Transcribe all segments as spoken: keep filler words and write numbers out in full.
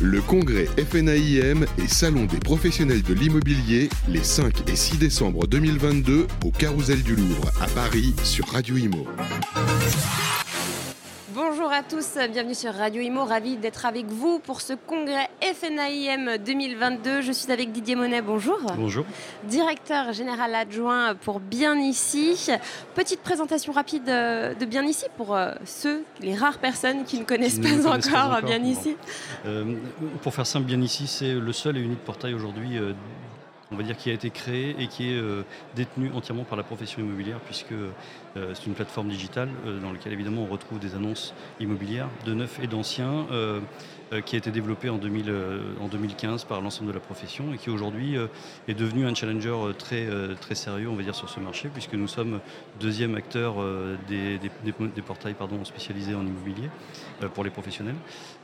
Le congrès FNAIM et Salon des professionnels de l'immobilier les cinq et six décembre deux mille vingt-deux au Carrousel du Louvre à Paris sur Radio Immo. Bonjour à tous, bienvenue sur Radio Immo, ravi d'être avec vous pour ce congrès FNAIM deux mille vingt-deux. Je suis avec Didier Monnet, bonjour. Bonjour. Directeur général adjoint pour Bien Ici. Petite présentation rapide de Bien Ici pour ceux, les rares personnes qui ne connaissent, qui pas, ne connaissent encore, pas encore Bien Ici. Euh, pour faire simple, Bien Ici, c'est le seul et unique portail aujourd'hui euh, on va dire qui a été créé et qui est euh, détenu entièrement par la profession immobilière, puisque euh, c'est une plateforme digitale euh, dans laquelle évidemment on retrouve des annonces immobilières de neufs et d'anciens euh, euh, qui a été développée en, deux mille, euh, en deux mille quinze par l'ensemble de la profession et qui aujourd'hui euh, est devenu un challenger très, euh, très sérieux, on va dire, sur ce marché, puisque nous sommes deuxième acteur euh, des, des, des portails pardon, spécialisés en immobilier euh, pour les professionnels.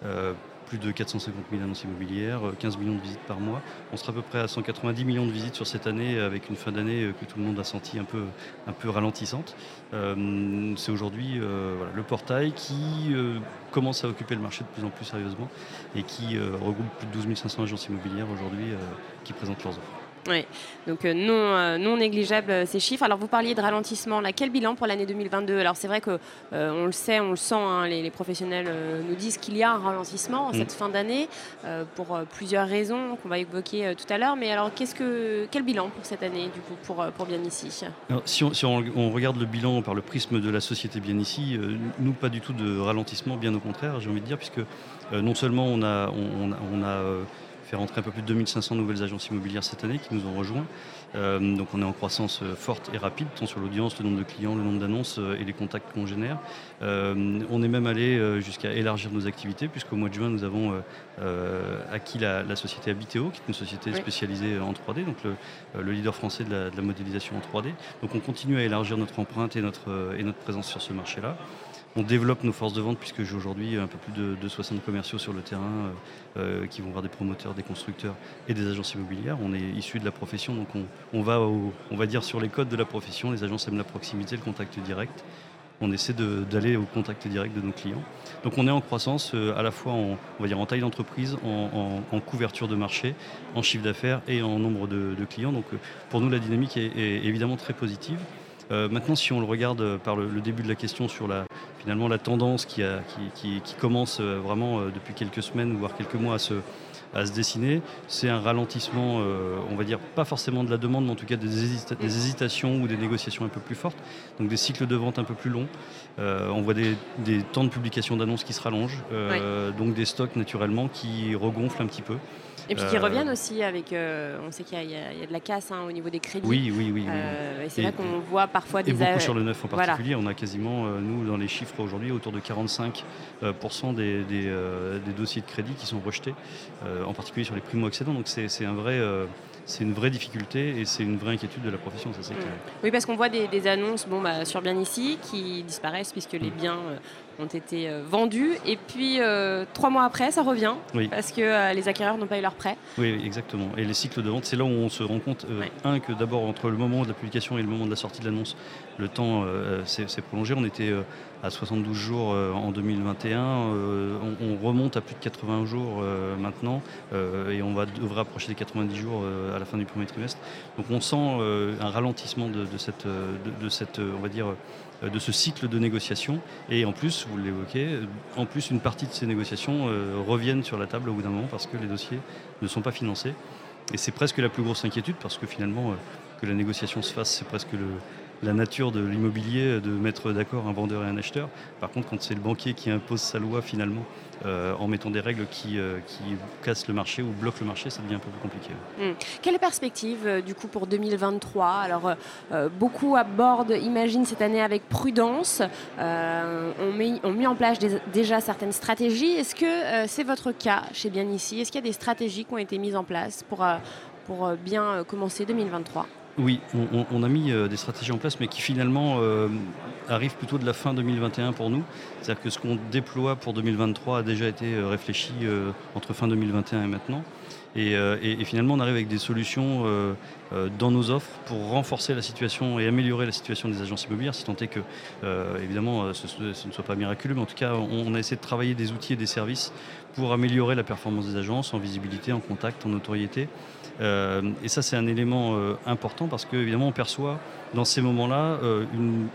Euh, plus de quatre cent cinquante mille annonces immobilières, quinze millions de visites par mois. On sera à peu près à cent quatre-vingt-dix millions de visites sur cette année, avec une fin d'année que tout le monde a sentie un peu, un peu ralentissante. Euh, c'est aujourd'hui euh, voilà, le portail qui euh, commence à occuper le marché de plus en plus sérieusement et qui euh, regroupe plus de douze mille cinq cents agences immobilières aujourd'hui euh, qui présentent leurs offres. Oui, donc euh, non, euh, non négligeable euh, ces chiffres. Alors vous parliez de ralentissement, là, quel bilan pour l'année deux mille vingt-deux? Alors c'est vrai qu'on euh, le sait, on le sent, hein, les, les professionnels euh, nous disent qu'il y a un ralentissement en mmh. cette fin d'année euh, pour euh, plusieurs raisons qu'on va évoquer euh, tout à l'heure. Mais alors qu'est-ce que, quel bilan pour cette année du coup pour, pour Bien Ici? Alors, Si, on, si on, on regarde le bilan par le prisme de la société Bien Ici, euh, nous pas du tout de ralentissement, bien au contraire j'ai envie de dire, puisque euh, non seulement on a... On, on a, on a euh, fait rentrer un peu plus de deux mille cinq cents nouvelles agences immobilières cette année qui nous ont rejoints. Euh, donc on est en croissance forte et rapide, tant sur l'audience, le nombre de clients, le nombre d'annonces euh, et les contacts qu'on génère. Euh, on est même allé euh, jusqu'à élargir nos activités, puisqu'au mois de juin, nous avons euh, euh, acquis la, la société Habitéo, qui est une société spécialisée en trois D, donc le, euh, le leader français de la, de la modélisation en trois D. Donc on continue à élargir notre empreinte et notre, euh, et notre présence sur ce marché-là. On développe nos forces de vente, puisque j'ai aujourd'hui un peu plus de, de soixante commerciaux sur le terrain euh, qui vont voir des promoteurs, des constructeurs et des agences immobilières. On est issus de la profession, donc on, on, va au, on va dire sur les codes de la profession. Les agences aiment la proximité, le contact direct. On essaie de, d'aller au contact direct de nos clients. Donc on est en croissance euh, à la fois en, on va dire en taille d'entreprise, en, en, en couverture de marché, en chiffre d'affaires et en nombre de, de clients. Donc euh, pour nous, la dynamique est, est évidemment très positive. Euh, maintenant, si on le regarde par le, le début de la question sur la, finalement, la tendance qui, a, qui, qui, qui commence vraiment depuis quelques semaines, voire quelques mois à se, à se dessiner, c'est un ralentissement, euh, on va dire, pas forcément de la demande, mais en tout cas des, hésita- des hésitations ou des négociations un peu plus fortes, donc des cycles de vente un peu plus longs. Euh, on voit des, des temps de publication d'annonces qui se rallongent, euh, oui. donc des stocks naturellement qui regonflent un petit peu. Et puis qui euh... reviennent aussi avec, euh, on sait qu'il y a, il y a de la casse hein, au niveau des crédits. Oui, oui, oui. Euh, oui. Et c'est et, là qu'on voit parfois des... Et beaucoup a... sur le neuf en particulier, voilà. On a quasiment, euh, nous, dans les chiffres aujourd'hui, autour de quarante-cinq pour cent euh, des, des, euh, des dossiers de crédit qui sont rejetés, euh, en particulier sur les primo-accédants. Donc c'est, c'est un vrai... Euh, C'est une vraie difficulté et c'est une vraie inquiétude de la profession, ça c'est clair. Oui, parce qu'on voit des, des annonces bon, bah, sur Bien Ici qui disparaissent puisque les biens euh, ont été euh, vendus. Et puis, euh, trois mois après, ça revient oui. parce que euh, les acquéreurs n'ont pas eu leur prêt. Oui, exactement. Et les cycles de vente, c'est là où on se rend compte, euh, oui. un, que d'abord, entre le moment de la publication et le moment de la sortie de l'annonce, le temps euh, s'est, s'est prolongé. On était euh, à soixante-douze jours euh, en deux mille vingt et un. Euh, on, on remonte à plus de quatre-vingts jours euh, maintenant euh, et on va, devrait approcher des quatre-vingt-dix jours euh, à la fin du premier trimestre. Donc on sent euh, un ralentissement de, de, cette, de, de, cette, on va dire, de ce cycle de négociation. Et en plus, vous l'évoquez, en plus une partie de ces négociations euh, reviennent sur la table au bout d'un moment parce que les dossiers ne sont pas financés. Et c'est presque la plus grosse inquiétude parce que finalement, euh, que la négociation se fasse, c'est presque le... la nature de l'immobilier, de mettre d'accord un vendeur et un acheteur. Par contre, quand c'est le banquier qui impose sa loi, finalement, euh, en mettant des règles qui, euh, qui cassent le marché ou bloquent le marché, ça devient un peu plus compliqué. Mmh. Quelle est la perspective, euh, du coup, pour deux mille vingt-trois? Alors, euh, beaucoup abordent, imagine, cette année avec prudence. Euh, on, met, on met en place des, déjà certaines stratégies. Est-ce que euh, c'est votre cas chez Bien Ici? Est-ce qu'il y a des stratégies qui ont été mises en place pour, euh, pour bien euh, commencer deux mille vingt-trois? Oui, on, on a mis des stratégies en place, mais qui finalement euh, arrivent plutôt de la fin deux mille vingt et un pour nous. C'est-à-dire que ce qu'on déploie pour deux mille vingt-trois a déjà été réfléchi euh, entre fin deux mille vingt et un et maintenant. Et, euh, et, et finalement, on arrive avec des solutions euh, euh, dans nos offres pour renforcer la situation et améliorer la situation des agences immobilières, si tant est que, euh, évidemment, ce, ce ne soit pas miraculeux. Mais en tout cas, on, on a essayé de travailler des outils et des services pour améliorer la performance des agences en visibilité, en contact, en notoriété. Euh, et ça, c'est un élément euh, important parce qu'évidemment, on perçoit dans ces moments-là euh, une... une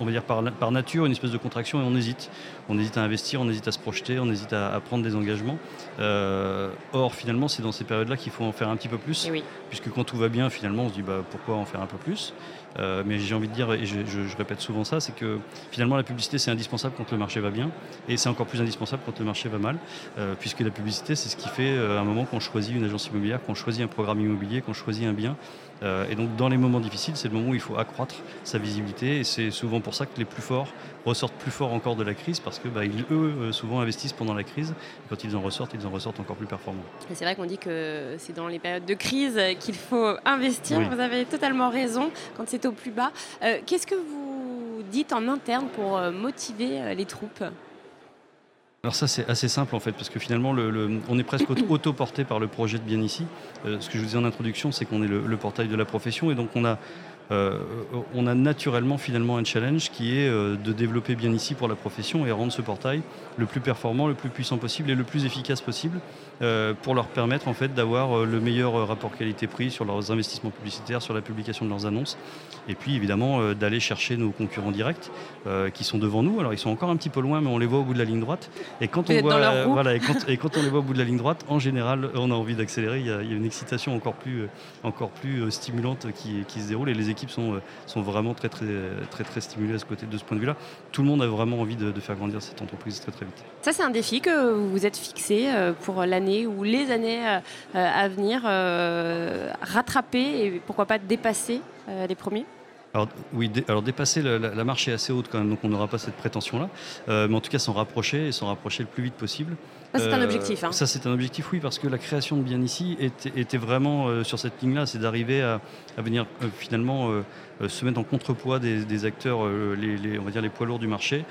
on va dire par, par nature, une espèce de contraction et on hésite. On hésite à investir, on hésite à se projeter, on hésite à, à prendre des engagements. Euh, or, finalement, c'est dans ces périodes-là qu'il faut en faire un petit peu plus. Oui. Puisque quand tout va bien, finalement, on se dit bah, pourquoi en faire un peu plus. Euh, mais j'ai envie de dire, et je, je, je répète souvent ça, c'est que finalement, la publicité, c'est indispensable quand le marché va bien. Et c'est encore plus indispensable quand le marché va mal. Euh, puisque la publicité, c'est ce qui fait euh, à un moment qu'on choisit une agence immobilière, qu'on choisit un programme immobilier, qu'on choisit un bien. Euh, et donc, dans les moments difficiles, c'est le moment où il faut accroître sa visibilité. Et c'est souvent pour ça que les plus forts ressortent plus forts encore de la crise, parce que bah, ils, eux, souvent investissent pendant la crise. Et quand ils en ressortent, ils en ressortent encore plus performants. Et c'est vrai qu'on dit que c'est dans les périodes de crise qu'il faut investir. Oui. Vous avez totalement raison, quand c'est au plus bas. Euh, qu'est-ce que vous dites en interne pour motiver les troupes ? Alors ça, c'est assez simple en fait, parce que finalement, le, le, on est presque auto-porté par le projet de Bien Ici. Euh, ce que je vous disais en introduction, c'est qu'on est le, le portail de la profession, et donc on a Euh, on a naturellement finalement un challenge qui est euh, de développer Bien Ici pour la profession et rendre ce portail le plus performant, le plus puissant possible et le plus efficace possible euh, pour leur permettre en fait d'avoir euh, le meilleur euh, rapport qualité-prix sur leurs investissements publicitaires, sur la publication de leurs annonces et puis évidemment euh, d'aller chercher nos concurrents directs euh, qui sont devant nous. Alors ils sont encore un petit peu loin mais on les voit au bout de la ligne droite et quand, on, voit, euh, voilà, et quand, et quand on les voit au bout de la ligne droite, en général on a envie d'accélérer, il y a, il y a une excitation encore plus, euh, encore plus euh, stimulante qui, qui se déroule et les équipes sont, sont vraiment très très, très très stimulées à ce côté, de ce point de vue-là. Tout le monde a vraiment envie de, de faire grandir cette entreprise très très vite. Ça, c'est un défi que vous vous êtes fixé pour l'année ou les années à venir, rattraper et pourquoi pas dépasser les premiers ? Alors, oui, dé- alors dépasser la, la, la marche est assez haute quand même, donc on n'aura pas cette prétention-là. Euh, mais en tout cas, s'en rapprocher et s'en rapprocher le plus vite possible. Ça, c'est euh, un objectif. Hein. Ça, c'est un objectif, oui, parce que la création de Bien Ici était, était vraiment euh, sur cette ligne-là. C'est d'arriver à, à venir euh, finalement euh, euh, se mettre en contrepoids des, des acteurs, euh, les, les, on va dire les poids lourds du marché,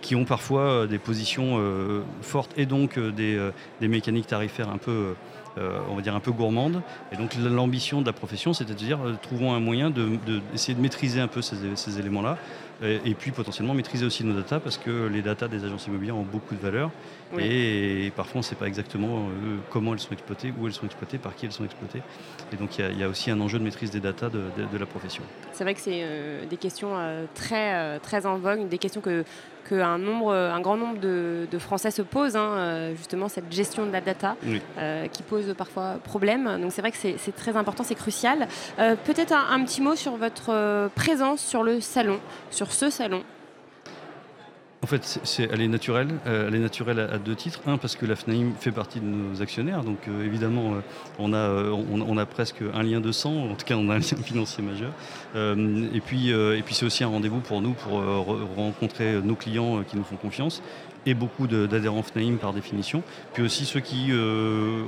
qui ont parfois euh, des positions euh, fortes et donc euh, des, euh, des mécaniques tarifaires un peu... Euh, Euh, on va dire un peu gourmande. Et donc l'ambition de la profession, c'était de dire euh, trouvons un moyen de, de, d'essayer de maîtriser un peu ces, ces éléments-là et, et puis potentiellement maîtriser aussi nos datas parce que les datas des agences immobilières ont beaucoup de valeur oui. et, et parfois on ne sait pas exactement euh, comment elles sont exploitées, où elles sont exploitées, par qui elles sont exploitées. Et donc il y, y a aussi un enjeu de maîtrise des datas de, de, de la profession. C'est vrai que c'est euh, des questions euh, très, euh, très en vogue, des questions que qu'un nombre, un grand nombre de, de Français se posent, hein, justement cette gestion de la data oui. euh, qui pose parfois problème. Donc c'est vrai que c'est, c'est très important, c'est crucial. Euh, peut-être un, un petit mot sur votre présence sur le salon, sur ce salon. En fait, c'est, c'est, elle est naturelle. Euh, elle est naturelle à, à deux titres. Un, parce que la FNAIM fait partie de nos actionnaires. Donc, euh, évidemment, euh, on, a, euh, on, on a presque un lien de sang. En tout cas, on a un lien financier majeur. Euh, et, puis, euh, et puis, c'est aussi un rendez-vous pour nous, pour euh, re- rencontrer nos clients euh, qui nous font confiance. Et beaucoup de, d'adhérents FNAIM par définition, puis aussi ceux qui, euh,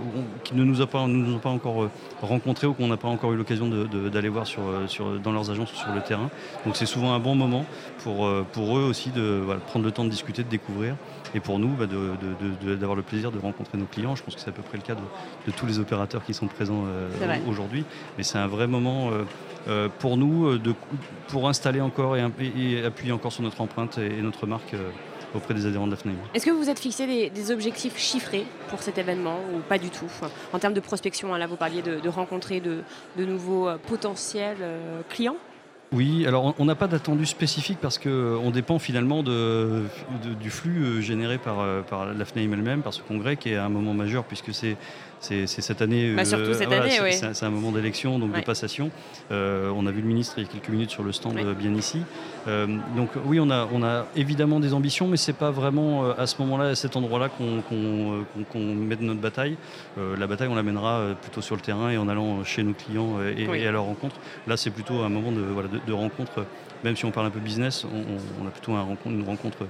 qui ne nous, a pas, nous ont pas encore rencontrés ou qu'on n'a pas encore eu l'occasion de, de, d'aller voir sur, sur, dans leurs agences ou sur le terrain. Donc c'est souvent un bon moment pour, pour eux aussi de voilà, prendre le temps de discuter, de découvrir et pour nous bah, de, de, de, de, d'avoir le plaisir de rencontrer nos clients. Je pense que c'est à peu près le cas de, de tous les opérateurs qui sont présents euh, aujourd'hui. Mais c'est un vrai moment euh, pour nous de, pour installer encore et, et appuyer encore sur notre empreinte et, et notre marque euh, auprès des adhérents de la FNAIM. Est-ce que vous vous êtes fixé des, des objectifs chiffrés pour cet événement ou pas du tout ? En termes de prospection, là vous parliez de, de rencontrer de, de nouveaux potentiels clients ? Oui, alors on n'a pas d'attendu spécifique parce qu'on dépend finalement de, de, du flux généré par, par la FNAIM elle-même, par ce congrès qui est un moment majeur puisque c'est, c'est, c'est cette année, bah surtout euh, cette voilà, année c'est, oui. c'est, c'est un moment d'élection, donc ouais. de passation. Euh, on a vu le ministre il y a quelques minutes sur le stand oui. Bien Ici. Euh, donc oui, on a, on a évidemment des ambitions, mais c'est pas vraiment à ce moment-là, à cet endroit-là qu'on, qu'on, qu'on, qu'on met de notre bataille. Euh, la bataille, on la mènera plutôt sur le terrain et en allant chez nos clients et, oui. et à leur rencontre. Là, c'est plutôt un moment de... Voilà, de de rencontres, même si on parle un peu business, on, on a plutôt un rencontre, une rencontre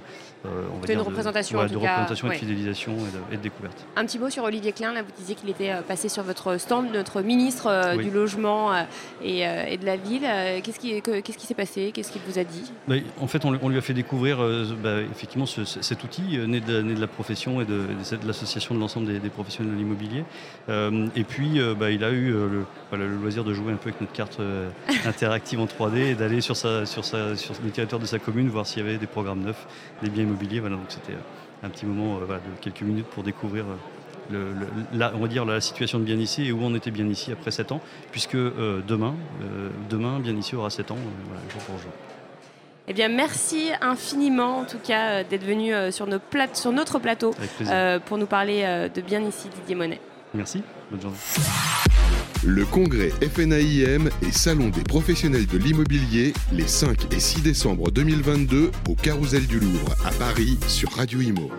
euh, on va dire une représentation, de, ouais, en tout de cas, représentation ouais. et de fidélisation et de, et de découverte. Un petit mot sur Olivier Klein, là, vous disiez qu'il était passé sur votre stand, notre ministre euh, oui. du logement euh, et, euh, et de la ville. Qu'est-ce qui, que, qu'est-ce qui s'est passé? Qu'est-ce qu'il vous a dit? bah, En fait, on, on lui a fait découvrir euh, bah, effectivement ce, cet outil euh, né, de, né de la profession et de, de, de l'association de l'ensemble des, des professionnels de l'immobilier. Euh, et puis, euh, bah, il a eu euh, le, voilà, le loisir de jouer un peu avec notre carte euh, interactive en trois D et d'aller sur, sa, sur, sa, sur le territoire de sa commune voir s'il y avait des programmes neufs, des biens immobiliers. Voilà, donc c'était un petit moment euh, voilà, de quelques minutes pour découvrir euh, le, le, la, on va dire, la situation de Bien Ici et où on était Bien Ici après sept ans, puisque euh, demain, euh, demain Bien Ici aura sept ans, euh, voilà, jour pour jour. Eh bien, merci infiniment, en tout cas, d'être venu sur, nos plate- sur notre plateau euh, pour nous parler euh, de Bien Ici, Didier Monnet. Merci, bonne journée. Le congrès FNAIM et Salon des professionnels de l'immobilier, les cinq et six décembre deux mille vingt-deux, au Carrousel du Louvre, à Paris, sur Radio Immo.